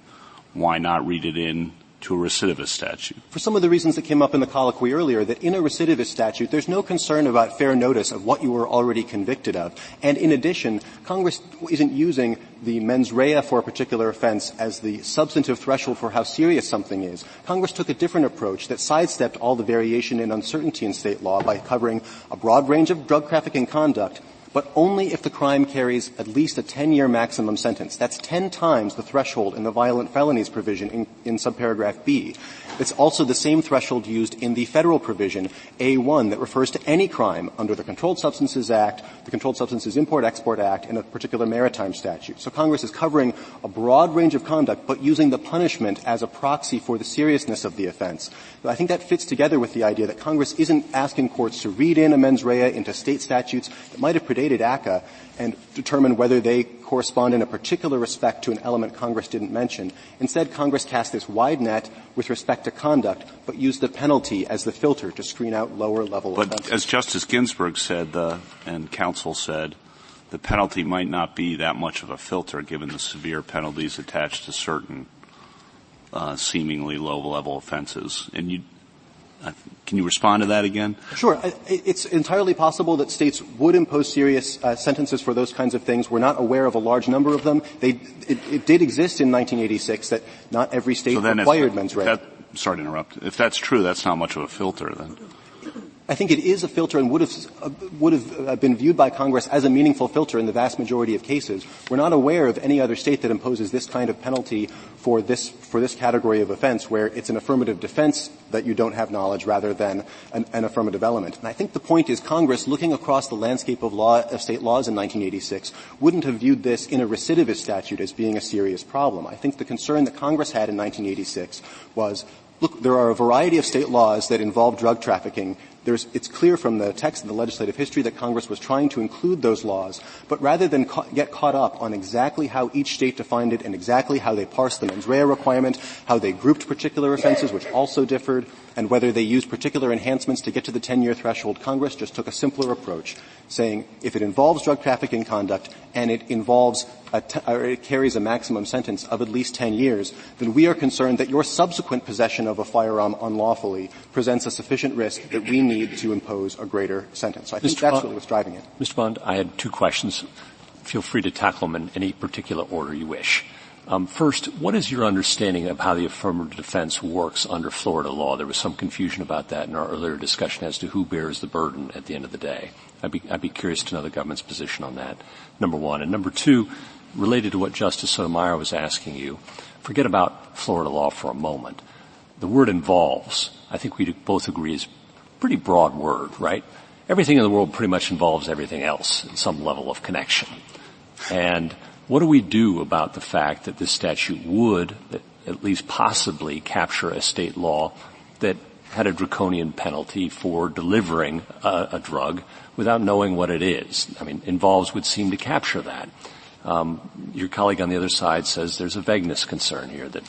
why not read it in to a recidivist statute? For some of the reasons that came up in the colloquy earlier, that in a recidivist statute, there's no concern about fair notice of what you were already convicted of. And in addition, Congress isn't using the mens rea for a particular offense as the substantive threshold for how serious something is. Congress took a different approach that sidestepped all the variation and uncertainty in state law by covering a broad range of drug trafficking conduct, but only if the crime carries at least a ten-year maximum sentence. That's ten times the threshold in the violent felonies provision in, in subparagraph B. It's also the same threshold used in the federal provision, A one, that refers to any crime under the Controlled Substances Act, the Controlled Substances Import-Export Act, and a particular maritime statute. So Congress is covering a broad range of conduct, but using the punishment as a proxy for the seriousness of the offense. But I think that fits together with the idea that Congress isn't asking courts to read in a mens rea into state statutes that might have predated ACCA and determine whether they correspond in a particular respect to an element Congress didn't mention. Instead, Congress cast this wide net with respect to conduct, but used the penalty as the filter to screen out lower-level offenses. But as Justice Ginsburg said uh, and counsel said, the penalty might not be that much of a filter given the severe penalties attached to certain uh, seemingly low-level offenses. And you Uh, can you respond to that again? Sure. It's entirely possible that states would impose serious uh, sentences for those kinds of things. We're not aware of a large number of them. They, it, it did exist in nineteen eighty-six that not every state so required if, mens rea. That, sorry to interrupt. If that's true, that's not much of a filter then. I think it is a filter and would have, would have been viewed by Congress as a meaningful filter in the vast majority of cases. We're not aware of any other state that imposes this kind of penalty for this, for this category of offense where it's an affirmative defense that you don't have knowledge rather than an, an affirmative element. And I think the point is Congress, looking across the landscape of law, of state laws in nineteen eighty-six, wouldn't have viewed this in a recidivist statute as being a serious problem. I think the concern that Congress had in nineteen eighty-six was, look, there are a variety of state laws that involve drug trafficking. There's, it's clear from the text of the legislative history that Congress was trying to include those laws, but rather than ca- get caught up on exactly how each state defined it and exactly how they parsed the mens rea requirement, how they grouped particular offenses, which also differed, and whether they used particular enhancements to get to the ten-year threshold, Congress just took a simpler approach, saying if it involves drug trafficking conduct and it involves a t- or it carries a maximum sentence of at least ten years, then we are concerned that your subsequent possession of a firearm unlawfully presents a sufficient risk that we need to impose a greater sentence. So I think Mister that's Bond, really what's driving it. Mister Bond, I had two questions. Feel free to tackle them in any particular order you wish. Um, first, what is your understanding of how the affirmative defense works under Florida law? There was some confusion about that in our earlier discussion as to who bears the burden at the end of the day. I'd be, I'd be curious to know the government's position on that, number one. And number two, related to what Justice Sotomayor was asking you, forget about Florida law for a moment. The word involves, I think we both agree, is pretty broad word, right? Everything in the world pretty much involves everything else in some level of connection. And what do we do about the fact that this statute would at least possibly capture a state law that had a draconian penalty for delivering a, a drug without knowing what it is? I mean, involves would seem to capture that. Um, your colleague on the other side says there's a vagueness concern here that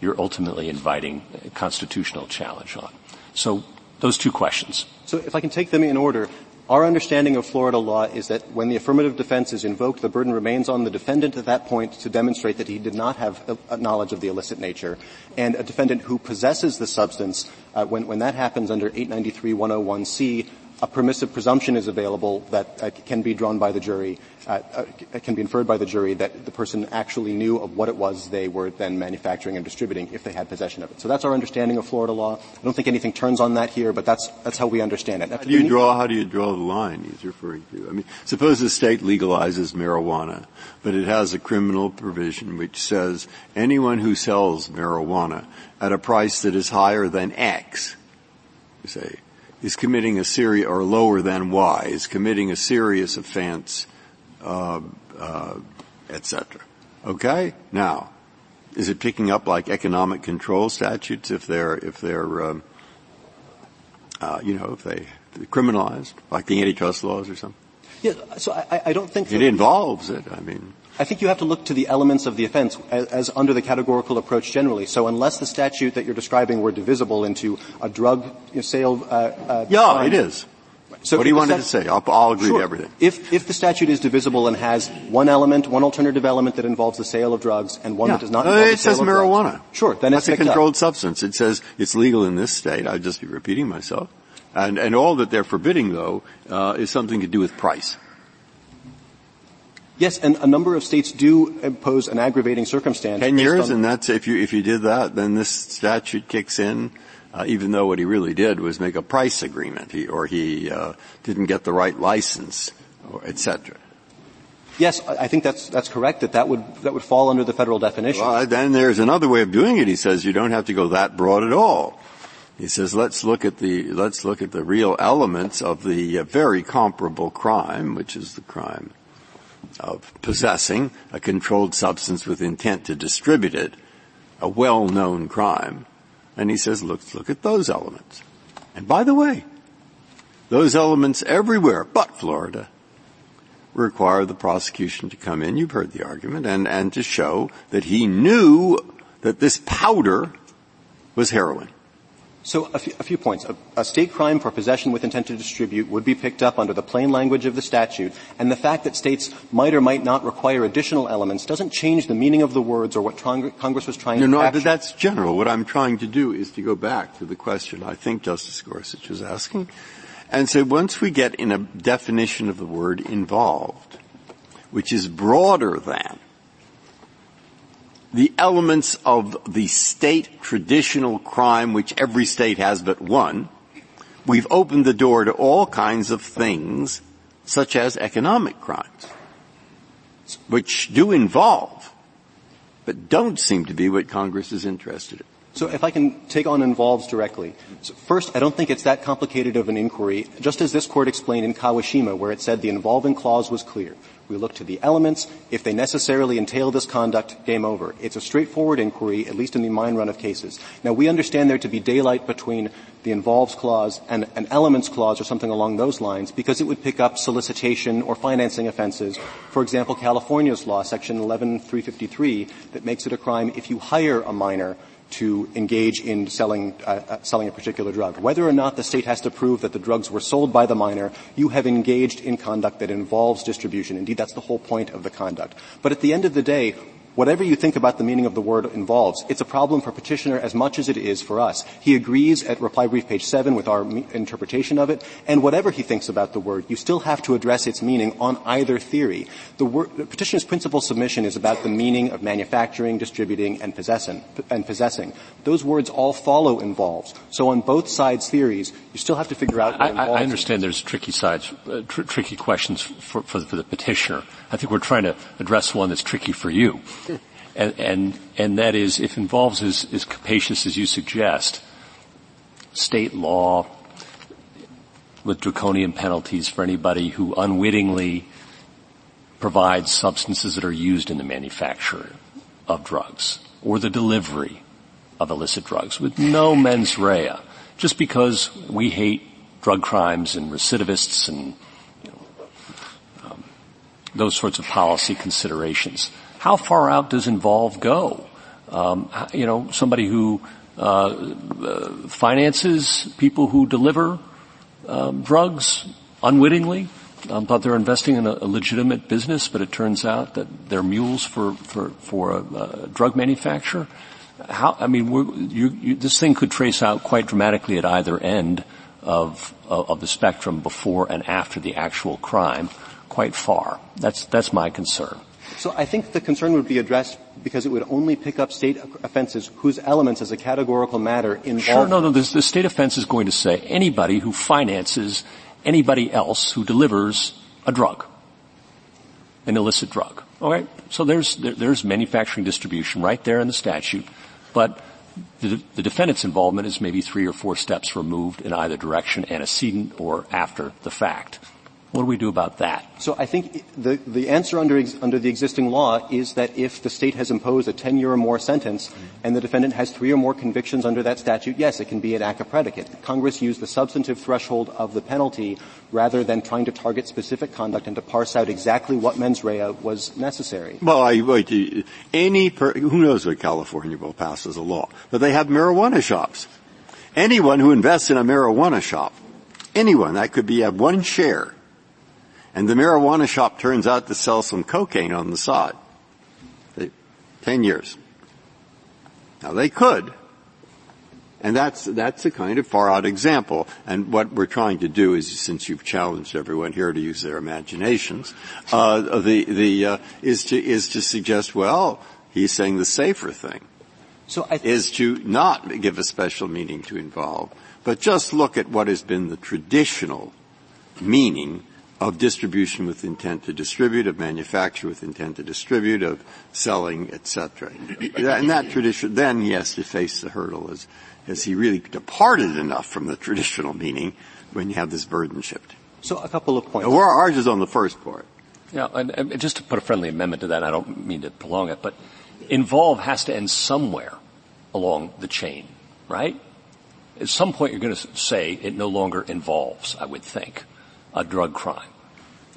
you're ultimately inviting a constitutional challenge on. So those two questions. So if I can take them in order, Our understanding of Florida law is that when the affirmative defense is invoked, the burden remains on the defendant at that point to demonstrate that he did not have a knowledge of the illicit nature. And a defendant who possesses the substance, uh, when, when that happens under eight ninety-three one oh one C, a permissive presumption is available that uh, can be drawn by the jury, uh, uh, can be inferred by the jury that the person actually knew of what it was they were then manufacturing and distributing if they had possession of it. So that's our understanding of Florida law. I don't think anything turns on that here, but that's that's how we understand it. How do you draw, how do you draw the line he's referring to? I mean, suppose the state legalizes marijuana, but it has a criminal provision which says anyone who sells marijuana at a price that is higher than X, you say, is committing a serious, or lower than Y, is committing a serious offense, uh, uh, et cetera. Okay? Now, is it picking up like economic control statutes if they're, if they're, um, uh, you know, if they, they're criminalized, like the antitrust laws or something? Yeah, so I, I don't think that it involves it, I mean. I think you have to look to the elements of the offense as, as under the categorical approach generally. So unless the statute that you're describing were divisible into a drug sale, uh, uh yeah, crime. It is. So what do you want to say? I'll, I'll agree sure. to everything. If, if the statute is divisible and has one element, one alternative element that involves the sale of drugs, and one yeah. that does not involve no, the sale of drugs. It says marijuana. Sure, then it's picked up. That's a controlled substance. It says it's legal in this state. I'd just be repeating myself. And, and all that they're forbidding, though, uh, is something to do with price. Yes, and a number of states do impose an aggravating circumstance. Ten years, and that's, if you, if you did that, then this statute kicks in, uh, even though what he really did was make a price agreement, he, or he, uh, didn't get the right license, or et cetera. Yes, I think that's, that's correct, that that would, that would fall under the federal definition. Well, then there's another way of doing it. He says you don't have to go that broad at all. He says, let's look at the, let's look at the real elements of the very comparable crime, which is the crime of possessing a controlled substance with intent to distribute it, a well-known crime. And he says, let's look at those elements. And by the way, those elements everywhere but Florida require the prosecution to come in, you've heard the argument, and, and to show that he knew that this powder was heroin. So a few, a few points. A, a state crime for possession with intent to distribute would be picked up under the plain language of the statute, and the fact that states might or might not require additional elements doesn't change the meaning of the words or what Cong- Congress was trying no, to do. No, no, but that's general. What I'm trying to do is to go back to the question I think Justice Gorsuch was asking, and say so once we get in a definition of the word involved, which is broader than the elements of the state traditional crime, which every state has but one, we've opened the door to all kinds of things, such as economic crimes, which do involve, but don't seem to be what Congress is interested in. So if I can take on involves directly. So first, I don't think it's that complicated of an inquiry, just as this Court explained in Kawashima, where it said the involving clause was clear. We look to the elements. If they necessarily entail this conduct, game over. It's a straightforward inquiry, at least in the mine run of cases. Now, we understand there to be daylight between the involves clause and an elements clause or something along those lines, because it would pick up solicitation or financing offenses. For example, California's law, Section eleven three fifty-three, that makes it a crime if you hire a minor to engage in selling uh, selling a particular drug. Whether or not the state has to prove that the drugs were sold by the minor, you have engaged in conduct that involves distribution. Indeed, that's the whole point of the conduct. But at the end of the day, whatever you think about the meaning of the word involves, it's a problem for petitioner as much as it is for us. He agrees at reply brief page seven with our interpretation of it, and whatever he thinks about the word, you still have to address its meaning on either theory. The, word, the petitioner's principal submission is about the meaning of manufacturing, distributing, and possessing, and possessing. Those words all follow involves. So on both sides' theories, you still have to figure out what involves. I, I understand there's tricky sides, uh, tr- tricky questions for, for, the, for the petitioner. I think we're trying to address one that's tricky for you. And, and, and that is, if involves is, is capacious as you suggest, state law with draconian penalties for anybody who unwittingly provides substances that are used in the manufacture of drugs or the delivery of illicit drugs with no mens rea, just because we hate drug crimes and recidivists and you know, um, those sorts of policy considerations. How far out does involve go? Um, you know, somebody who uh, uh finances people who deliver um, drugs unwittingly. Um, thought they're investing in a, a legitimate business, but it turns out that they're mules for for for a, a drug manufacturer. How? I mean, we're, you, you, this thing could trace out quite dramatically at either end of uh, of the spectrum, before and after the actual crime, quite far. That's that's my concern. So I think the concern would be addressed because it would only pick up state offenses whose elements as a categorical matter involve. Sure, no, no. The, the state offense is going to say anybody who finances anybody else who delivers a drug, an illicit drug. All right? So there's there, there's manufacturing distribution right there in the statute, but the, the defendant's involvement is maybe three or four steps removed in either direction, antecedent or after the fact. What do we do about that? So I think the the answer under under the existing law is that if the state has imposed a ten-year or more sentence and the defendant has three or more convictions under that statute, yes, it can be an ACCA predicate. Congress used the substantive threshold of the penalty rather than trying to target specific conduct and to parse out exactly what mens rea was necessary. Well, I wait. Any per, who knows what California will pass as a law, but they have marijuana shops. Anyone who invests in a marijuana shop, anyone that could be at one share. And the marijuana shop turns out to sell some cocaine on the side. They, ten years. Now they could. And that's, that's a kind of far out example. And what we're trying to do is, since you've challenged everyone here to use their imaginations, uh, the, the, uh, is to, is to suggest, well, he's saying the safer thing so I th- is to not give a special meaning to involve, but just look at what has been the traditional meaning of distribution with intent to distribute, of manufacture with intent to distribute, of selling, et cetera. And that tradition, then he has to face the hurdle, is, has he really departed enough from the traditional meaning when you have this burden shift? So a couple of points. Now, ours is on the first part. Yeah, and, and just to put a friendly amendment to that, and I don't mean to prolong it, but involve has to end somewhere along the chain, right? At some point you're going to say it no longer involves, I would think, a drug crime.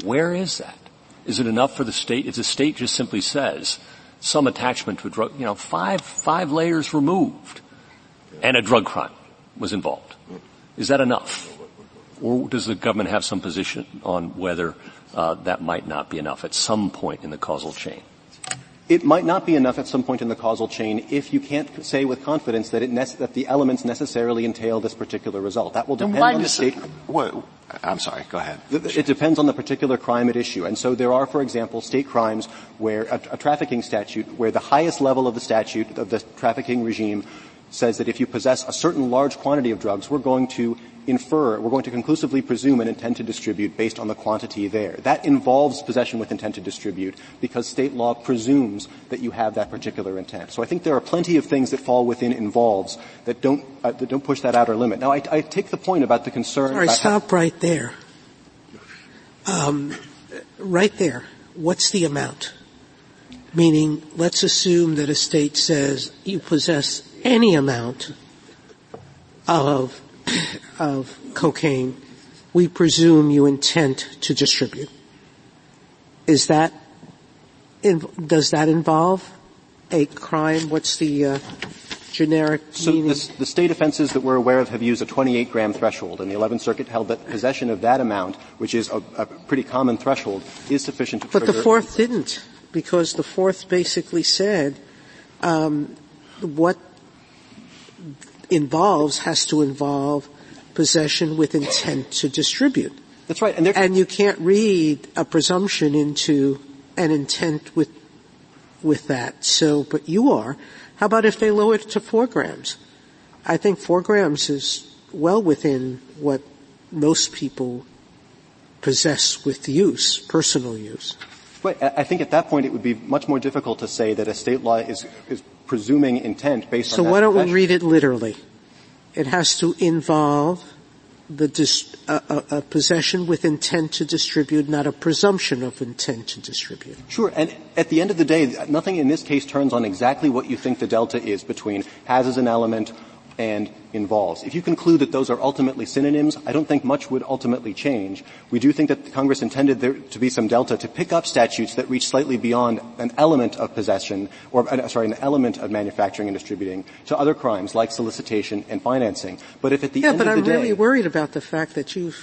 Where is that? Is it enough for the state? If the state just simply says some attachment to a drug, you know, five, five layers removed and a drug crime was involved. Is that enough? Or does the government have some position on whether uh, that might not be enough at some point in the causal chain? It might not be enough at some point in the causal chain if you can't say with confidence that it nec- that the elements necessarily entail this particular result. That will depend on the state. Well, I'm sorry. Go ahead. It depends on the particular crime at issue. And so there are, for example, state crimes where a, a trafficking statute, where the highest level of the statute of the trafficking regime says that if you possess a certain large quantity of drugs, we're going to infer, we're going to conclusively presume an intent to distribute based on the quantity there. That involves possession with intent to distribute because state law presumes that you have that particular intent. So I think there are plenty of things that fall within involves that don't uh, that don't push that outer limit. Now, I, I take the point about the concern. Sorry, stop how- right there. Um, right there. What's the amount? Meaning, let's assume that a state says you possess any amount of, of cocaine, we presume you intend to distribute. Is that, does that involve a crime? What's the, uh, generic so meaning? So the state offenses that we're aware of have used a twenty-eight gram threshold, and the Eleventh Circuit held that possession of that amount, which is a, a pretty common threshold, is sufficient to but trigger. But the Fourth didn't, because the Fourth basically said, um, what involves has to involve possession with intent to distribute. That's right. And, there, and you can't read a presumption into an intent with with that. So, but you are. How about if they lower it to four grams? I think four grams is well within what most people possess with use, personal use. Right. I think at that point it would be much more difficult to say that a state law is is presuming intent based so on that. So why don't possession. We read it literally? It has to involve the dis- a, a, a possession with intent to distribute, not a presumption of intent to distribute. Sure. And at the end of the day, nothing in this case turns on exactly what you think the delta is between has as an element and involves. If you conclude that those are ultimately synonyms, I don't think much would ultimately change. We do think that Congress intended there to be some delta to pick up statutes that reach slightly beyond an element of possession, or uh, sorry, an element of manufacturing and distributing to other crimes like solicitation and financing. But if at the yeah, end of the day... Yeah, but I'm really worried about the fact that you've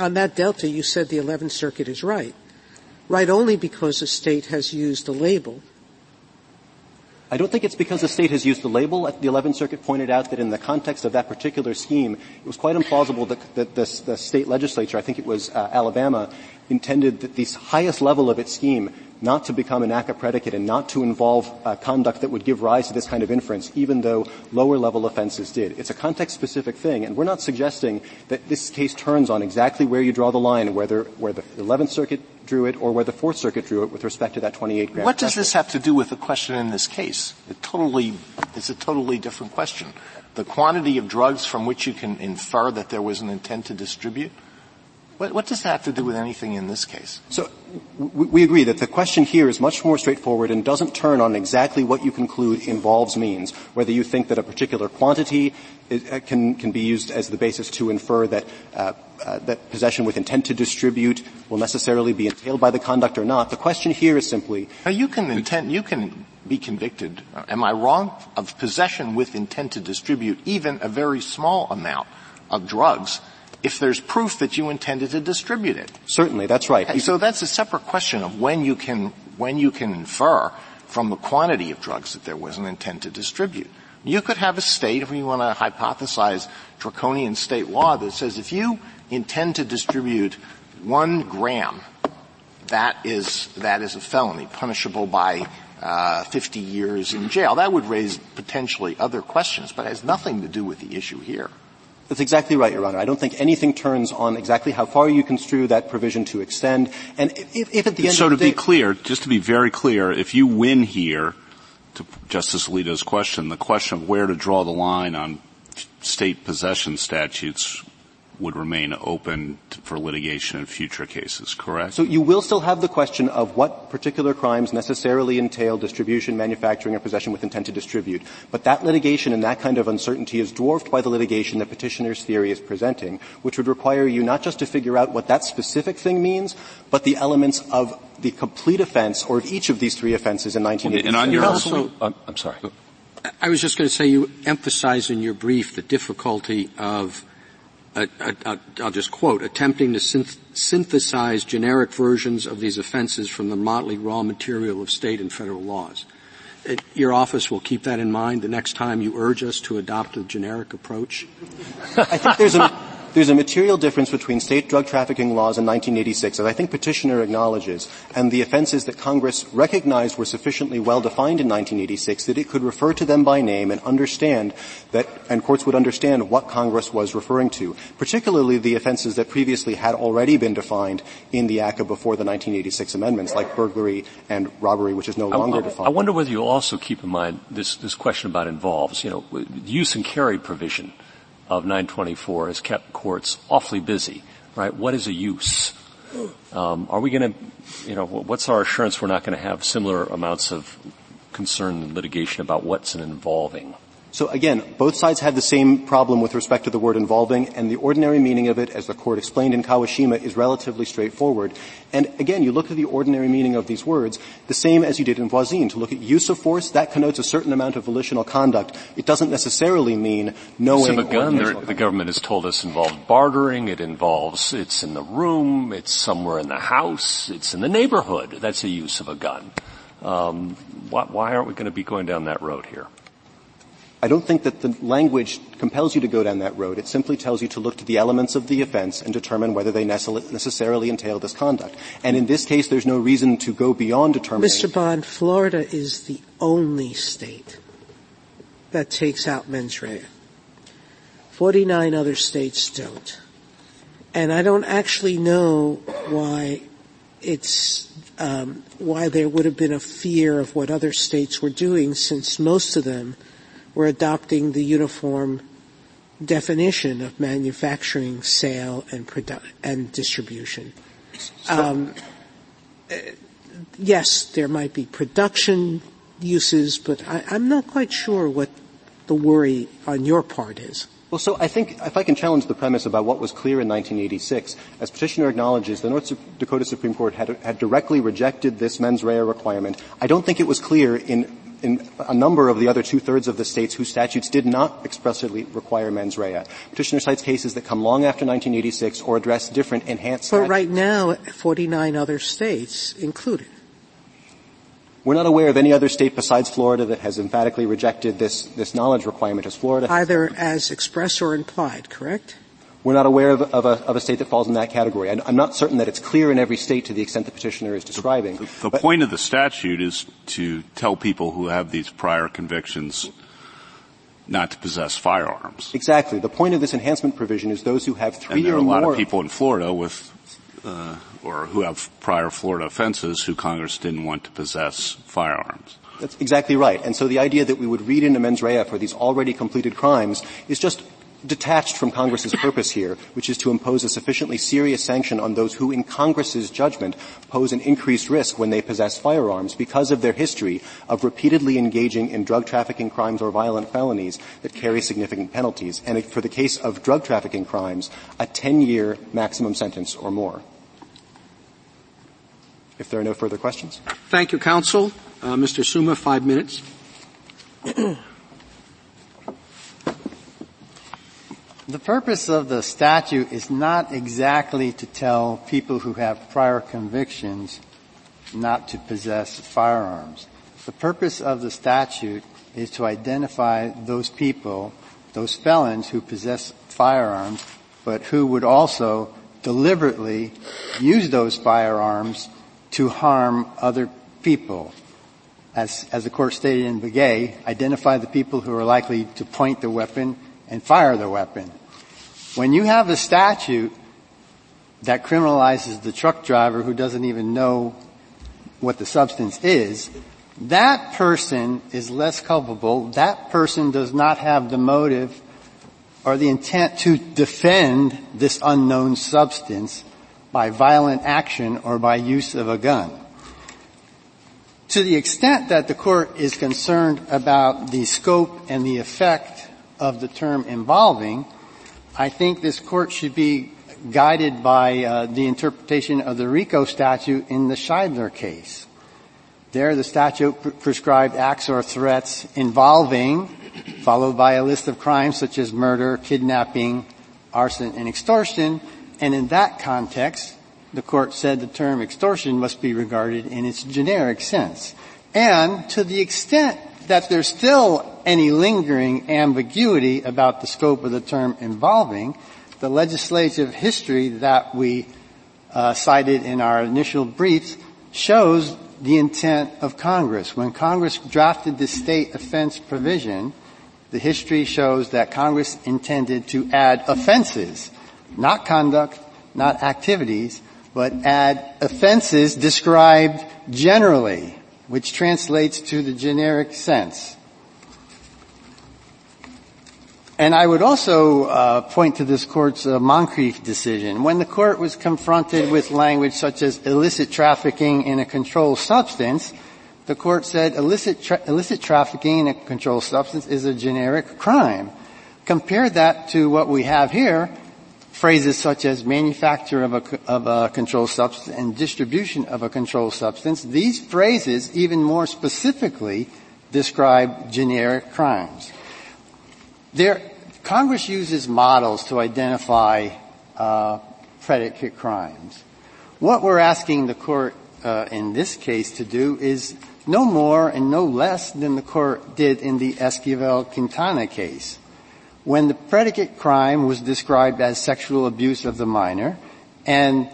on that delta, you said the Eleventh Circuit is right. Right only because the state has used the label. I don't think it's because the state has used the label. The Eleventh Circuit pointed out that in the context of that particular scheme, it was quite implausible that, that the, the state legislature, I think it was uh, Alabama, intended that the highest level of its scheme not to become an ACCA predicate and not to involve uh, conduct that would give rise to this kind of inference, even though lower-level offenses did. It's a context-specific thing, and we're not suggesting that this case turns on exactly where you draw the line, whether where the Eleventh Circuit drew it or where the Fourth Circuit drew it with respect to that twenty-eight gram. What does this have to do with the question in this case? It totally, it's a totally different question. The quantity of drugs from which you can infer that there was an intent to distribute? What, what does that have to do with anything in this case? So we, we agree that the question here is much more straightforward and doesn't turn on exactly what you conclude involves means, whether you think that a particular quantity is, uh, can, can be used as the basis to infer that uh, uh, that possession with intent to distribute will necessarily be entailed by the conduct or not. The question here is simply... Now you can intend, you can be convicted, am I wrong, of possession with intent to distribute even a very small amount of drugs if there's proof that you intended to distribute it. Certainly, that's right. So that's a separate question of when you can, when you can infer from the quantity of drugs that there was an intent to distribute. You could have a state, if you want to hypothesize draconian state law, that says if you intend to distribute one gram, that is, that is a felony, punishable by uh fifty years in jail. That would raise potentially other questions, but it has nothing to do with the issue here. That's exactly right, Your Honor. I don't think anything turns on exactly how far you construe that provision to extend. And if, if at the end so of the day... So to be clear, just to be very clear, if you win here, to Justice Alito's question, the question of where to draw the line on state possession statutes would remain open for litigation in future cases, correct? So you will still have the question of what particular crimes necessarily entail distribution, manufacturing, or possession with intent to distribute. But that litigation and that kind of uncertainty is dwarfed by the litigation that petitioner's theory is presenting, which would require you not just to figure out what that specific thing means, but the elements of the complete offense or of each of these three offenses in nineteen eighty-two. And on your also, I'm, I'm sorry. I was just going to say you emphasize in your brief the difficulty of Uh, uh, I'll just quote, attempting to synth- synthesize generic versions of these offenses from the motley raw material of state and federal laws. It, your office will keep that in mind the next time you urge us to adopt a generic approach? I think there's a, there's a material difference between state drug trafficking laws in nineteen eighty-six, as I think petitioner acknowledges, and the offenses that Congress recognized were sufficiently well-defined in nineteen eighty-six that it could refer to them by name and understand that, and courts would understand what Congress was referring to, particularly the offenses that previously had already been defined in the ACCA before the nineteen eighty-six amendments, like burglary and robbery, which is no I, longer I, defined. I wonder whether you'll also keep in mind this, this question about involves, you know, the use and carry provision of nine twenty-four has kept courts awfully busy, right? What is a use? Um, are we going to, you know, what's our assurance we're not going to have similar amounts of concern and litigation about what's an involving? So again, both sides had the same problem with respect to the word involving, and the ordinary meaning of it, as the court explained in Kawashima, is relatively straightforward. And again, you look at the ordinary meaning of these words, the same as you did in Voisine. To look at use of force, that connotes a certain amount of volitional conduct. It doesn't necessarily mean knowing. So a gun, the government has told us, involves bartering. It involves, it's in the room, it's somewhere in the house, it's in the neighborhood. That's a use of a gun. Um, why, why aren't we going to be going down that road here? I don't think that the language compels you to go down that road. It simply tells you to look to the elements of the offense and determine whether they necessarily entail this conduct. And in this case, there's no reason to go beyond determining... Mister Bond, Florida is the only state that takes out mens rea. forty-nine other states don't. And I don't actually know why it's... Um, why there would have been a fear of what other states were doing, since most of them we're adopting the uniform definition of manufacturing, sale, and produ- and distribution. Um, yes, there might be production uses, but I, I'm not quite sure what the worry on your part is. Well, so I think if I can challenge the premise about what was clear in nineteen eighty-six, as petitioner acknowledges, the North Dakota Supreme Court had, had directly rejected this mens rea requirement. I don't think it was clear in in a number of the other two-thirds of the states whose statutes did not expressly require mens rea. Petitioner cites cases that come long after nineteen eighty-six or address different enhanced statutes. But right now, forty-nine other states included. We're not aware of any other state besides Florida that has emphatically rejected this, this knowledge requirement as Florida. Either as express or implied, correct? We're not aware of, of, a, of a state that falls in that category. I'm not certain that it's clear in every state to the extent the petitioner is describing. The, the, the point of the statute is to tell people who have these prior convictions not to possess firearms. Exactly. The point of this enhancement provision is those who have three or more. And there are a lot of people in Florida with uh, or who have prior Florida offenses who Congress didn't want to possess firearms. That's exactly right. And so the idea that we would read into mens rea for these already completed crimes is just detached from Congress's purpose here, which is to impose a sufficiently serious sanction on those who, in Congress's judgment, pose an increased risk when they possess firearms because of their history of repeatedly engaging in drug trafficking crimes or violent felonies that carry significant penalties. And for the case of drug trafficking crimes, a ten-year maximum sentence or more. If there are no further questions. Thank you, counsel. Uh, Mister Summa, five minutes. The purpose of the statute is not exactly to tell people who have prior convictions not to possess firearms. The purpose of the statute is to identify those people, those felons who possess firearms, but who would also deliberately use those firearms to harm other people. As, as the court stated in Begay, identify the people who are likely to point the weapon and fire the weapon. When you have a statute that criminalizes the truck driver who doesn't even know what the substance is, that person is less culpable. That person does not have the motive or the intent to defend this unknown substance by violent action or by use of a gun. To the extent that the court is concerned about the scope and the effect of the term involving, I think this court should be guided by uh, the interpretation of the RICO statute in the Scheidler case. There, the statute pre- prescribed acts or threats involving, followed by a list of crimes such as murder, kidnapping, arson, and extortion. And in that context, the court said the term extortion must be regarded in its generic sense. And to the extent that there's still any lingering ambiguity about the scope of the term involving, the legislative history that we uh, cited in our initial briefs shows the intent of Congress. When Congress drafted the state offense provision, the history shows that Congress intended to add offenses, not conduct, not activities, but add offenses described generally, which translates to the generic sense. And I would also uh, point to this court's uh, Moncrief decision. When the court was confronted with language such as illicit trafficking in a controlled substance, the court said illicit, tra- illicit trafficking in a controlled substance is a generic crime. Compare that to what we have here, phrases such as manufacture of a, of a controlled substance and distribution of a controlled substance. These phrases even more specifically describe generic crimes. There, Congress uses models to identify uh, predicate crimes. What we're asking the court uh, in this case to do is no more and no less than the court did in the Esquivel-Quintana case. When the predicate crime was described as sexual abuse of the minor, and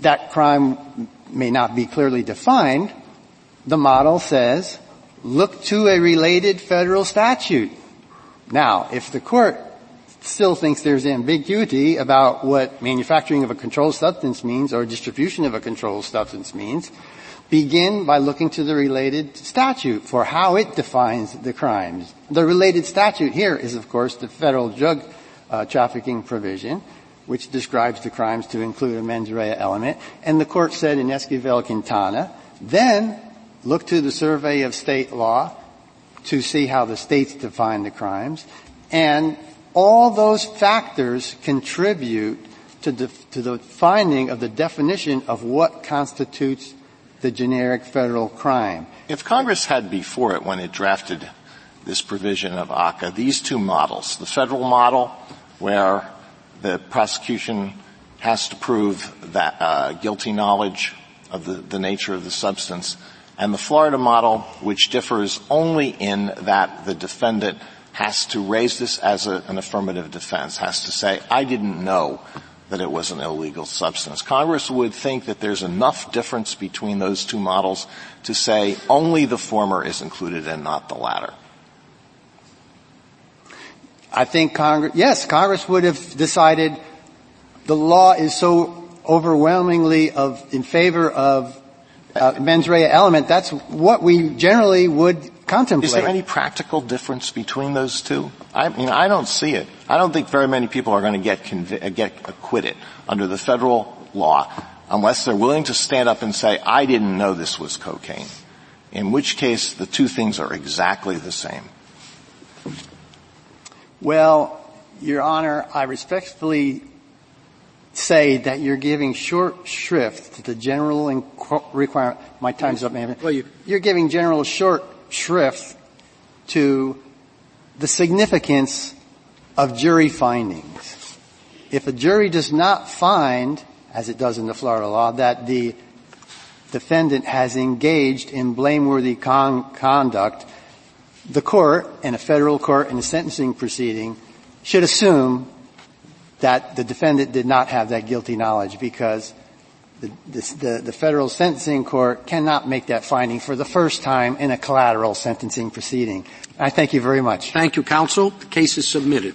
that crime may not be clearly defined, the model says, look to a related federal statute. Now, if the court still thinks there's ambiguity about what manufacturing of a controlled substance means or distribution of a controlled substance means, begin by looking to the related statute for how it defines the crimes. The related statute here is, of course, the federal drug uh, trafficking provision, which describes the crimes to include a mens rea element. And the court said in Esquivel-Quintana, then look to the survey of state law to see how the states define the crimes. And all those factors contribute to, def- to the finding of the definition of what constitutes the generic federal crime. If Congress had before it, when it drafted this provision of A C C A, these two models, the federal model where the prosecution has to prove that uh, guilty knowledge of the, the nature of the substance, and the Florida model, which differs only in that the defendant has to raise this as a, an affirmative defense, has to say, I didn't know that it was an illegal substance. Congress would think that there's enough difference between those two models to say only the former is included and not the latter. I think Congress, yes, Congress would have decided the law is so overwhelmingly of, in favor of uh, mens rea element. That's what we generally would contemplate. Is there any practical difference between those two? I mean, I don't see it. I don't think very many people are going to get conv- get acquitted under the federal law unless they're willing to stand up and say, I didn't know this was cocaine, in which case the two things are exactly the same. Well, Your Honor, I respectfully say that you're giving short shrift to the general inqu- requirement. My time's up, ma'am. Well, you- you're giving general short shrift to the significance of jury findings. If a jury does not find, as it does in the Florida law, that the defendant has engaged in blameworthy con- conduct, the court, and a federal court in a sentencing proceeding, should assume that the defendant did not have that guilty knowledge, because the, this, the, the federal sentencing court cannot make that finding for the first time in a collateral sentencing proceeding. I thank you very much. Thank you, counsel. The case is submitted.